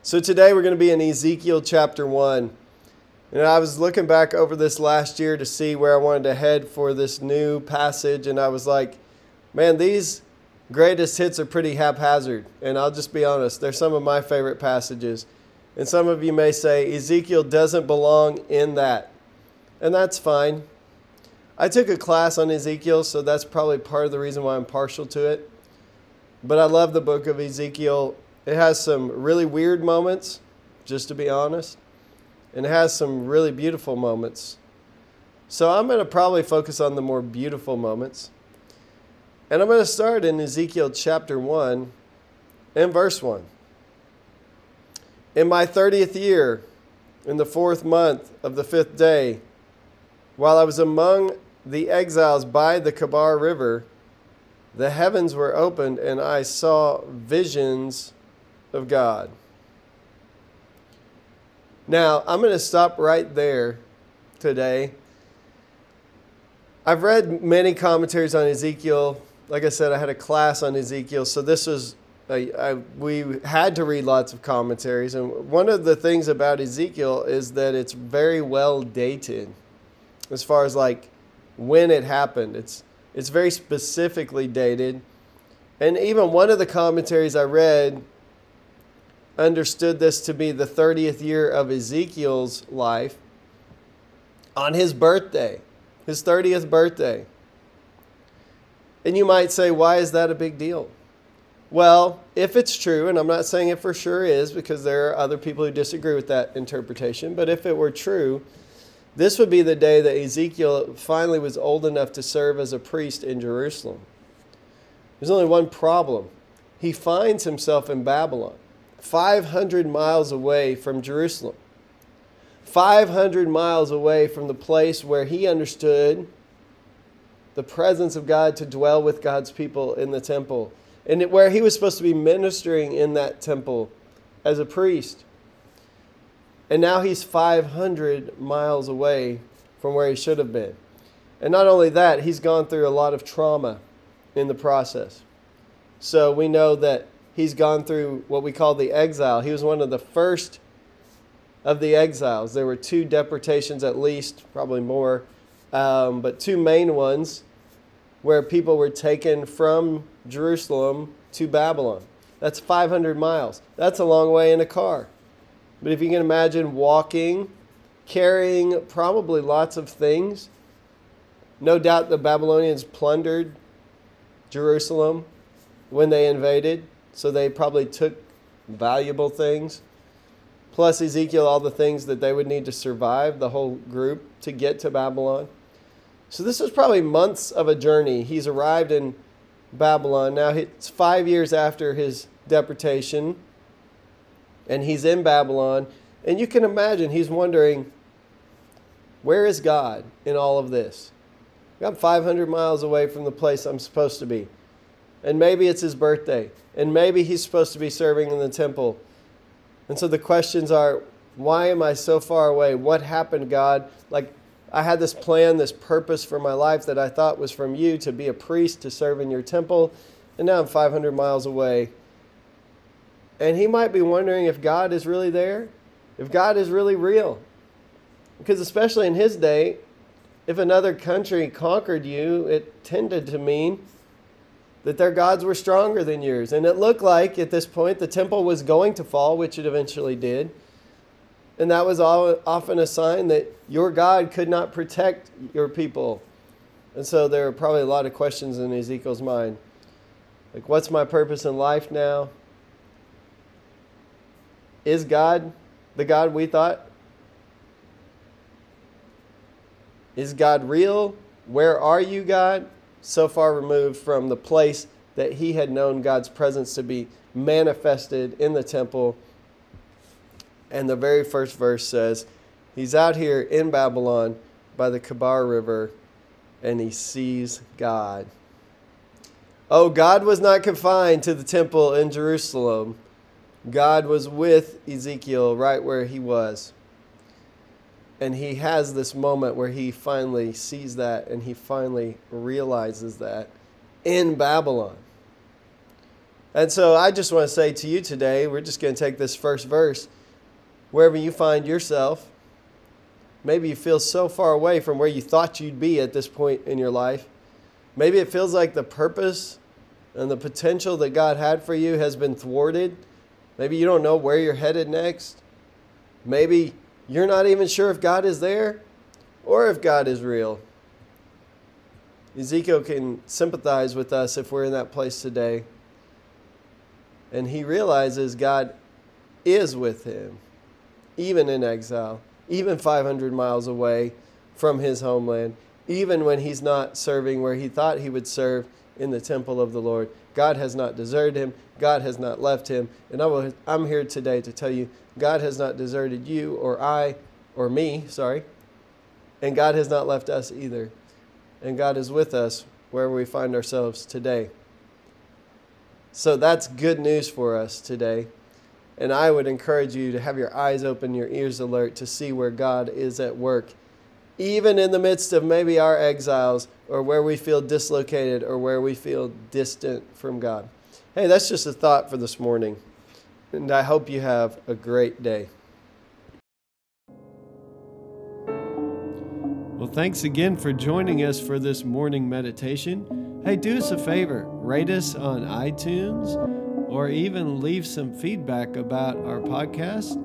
So today we're going to be in Ezekiel chapter 1. And I was looking back over this last year to see where I wanted to head for this new passage, and I was like, man, these greatest hits are pretty haphazard. And I'll just be honest, they're some of my favorite passages. And some of you may say, Ezekiel doesn't belong in that. And that's fine. I took a class on Ezekiel, so that's probably part of the reason why I'm partial to it. But I love the book of Ezekiel. It has some really weird moments, just to be honest, and it has some really beautiful moments. So I'm going to probably focus on the more beautiful moments. And I'm going to start in Ezekiel chapter 1 and verse 1. In my 30th year, in the 4th month of the 5th day, while I was among the exiles by the Kabar River, the heavens were opened, and I saw visions of God. Now, I'm going to stop right there today. I've read many commentaries on Ezekiel. Like I said, I had a class on Ezekiel, so this was we had to read lots of commentaries. And one of the things about Ezekiel is that it's very well dated as far as like when it happened. It's very specifically dated. And even one of the commentaries I read understood this to be the 30th year of Ezekiel's life on his birthday, his 30th birthday. And you might say, why is that a big deal? Well, if it's true, and I'm not saying it for sure is because there are other people who disagree with that interpretation, but if it were true, this would be the day that Ezekiel finally was old enough to serve as a priest in Jerusalem. There's only one problem. He finds himself in Babylon, 500 miles away from Jerusalem, 500 miles away from the place where he understood the presence of God to dwell with God's people in the temple, and where he was supposed to be ministering in that temple as a priest. And now he's 500 miles away from where he should have been. And not only that, he's gone through a lot of trauma in the process. So we know that he's gone through what we call the exile. He was one of the first of the exiles. There were 2 deportations at least, probably more, but 2 main ones where people were taken from Jerusalem to Babylon. That's 500 miles. That's a long way in a car. But if you can imagine walking, carrying probably lots of things. No doubt the Babylonians plundered Jerusalem when they invaded, so they probably took valuable things. Plus Ezekiel, all the things that they would need to survive, the whole group, to get to Babylon. So this was probably months of a journey. He's arrived in Babylon. Now it's 5 years after his deportation, and he's in Babylon, and you can imagine he's wondering, where is God in all of this? I'm 500 miles away from the place I'm supposed to be. And maybe it's his birthday, and maybe he's supposed to be serving in the temple. And so the questions are, why am I so far away? What happened, God? Like, I had this plan, this purpose for my life that I thought was from you, to be a priest, to serve in your temple, and now I'm 500 miles away. And he might be wondering if God is really there, if God is really real. Because especially in his day, if another country conquered you, it tended to mean that their gods were stronger than yours. And it looked like, at this point, the temple was going to fall, which it eventually did. And that was often a sign that your God could not protect your people. And so there are probably a lot of questions in Ezekiel's mind. Like, what's my purpose in life now? Is God the God we thought? Is God real? Where are you, God? So far removed from the place that he had known God's presence to be manifested in the temple. And the very first verse says, he's out here in Babylon by the Kabar River, and he sees God. Oh, God was not confined to the temple in Jerusalem. God was with Ezekiel right where he was. And he has this moment where he finally sees that and he finally realizes that in Babylon. And so I just want to say to you today, we're just going to take this first verse. Wherever you find yourself, maybe you feel so far away from where you thought you'd be at this point in your life. Maybe it feels like the purpose and the potential that God had for you has been thwarted. Maybe you don't know where you're headed next. Maybe you're not even sure if God is there or if God is real. Ezekiel can sympathize with us if we're in that place today. And he realizes God is with him, even in exile, even 500 miles away from his homeland, even when he's not serving where he thought he would serve in the temple of the Lord. God has not deserted him. God has not left him. And I'm here today to tell you, God has not deserted you or I or me, and God has not left us either. And God is with us wherever we find ourselves today. So that's good news for us today. And I would encourage you to have your eyes open, your ears alert to see where God is at work, even in the midst of maybe our exiles or where we feel dislocated or where we feel distant from God. Hey, that's just a thought for this morning, and I hope you have a great day. Well, thanks again for joining us for this morning meditation. Hey, do us a favor, rate us on iTunes or even leave some feedback about our podcast,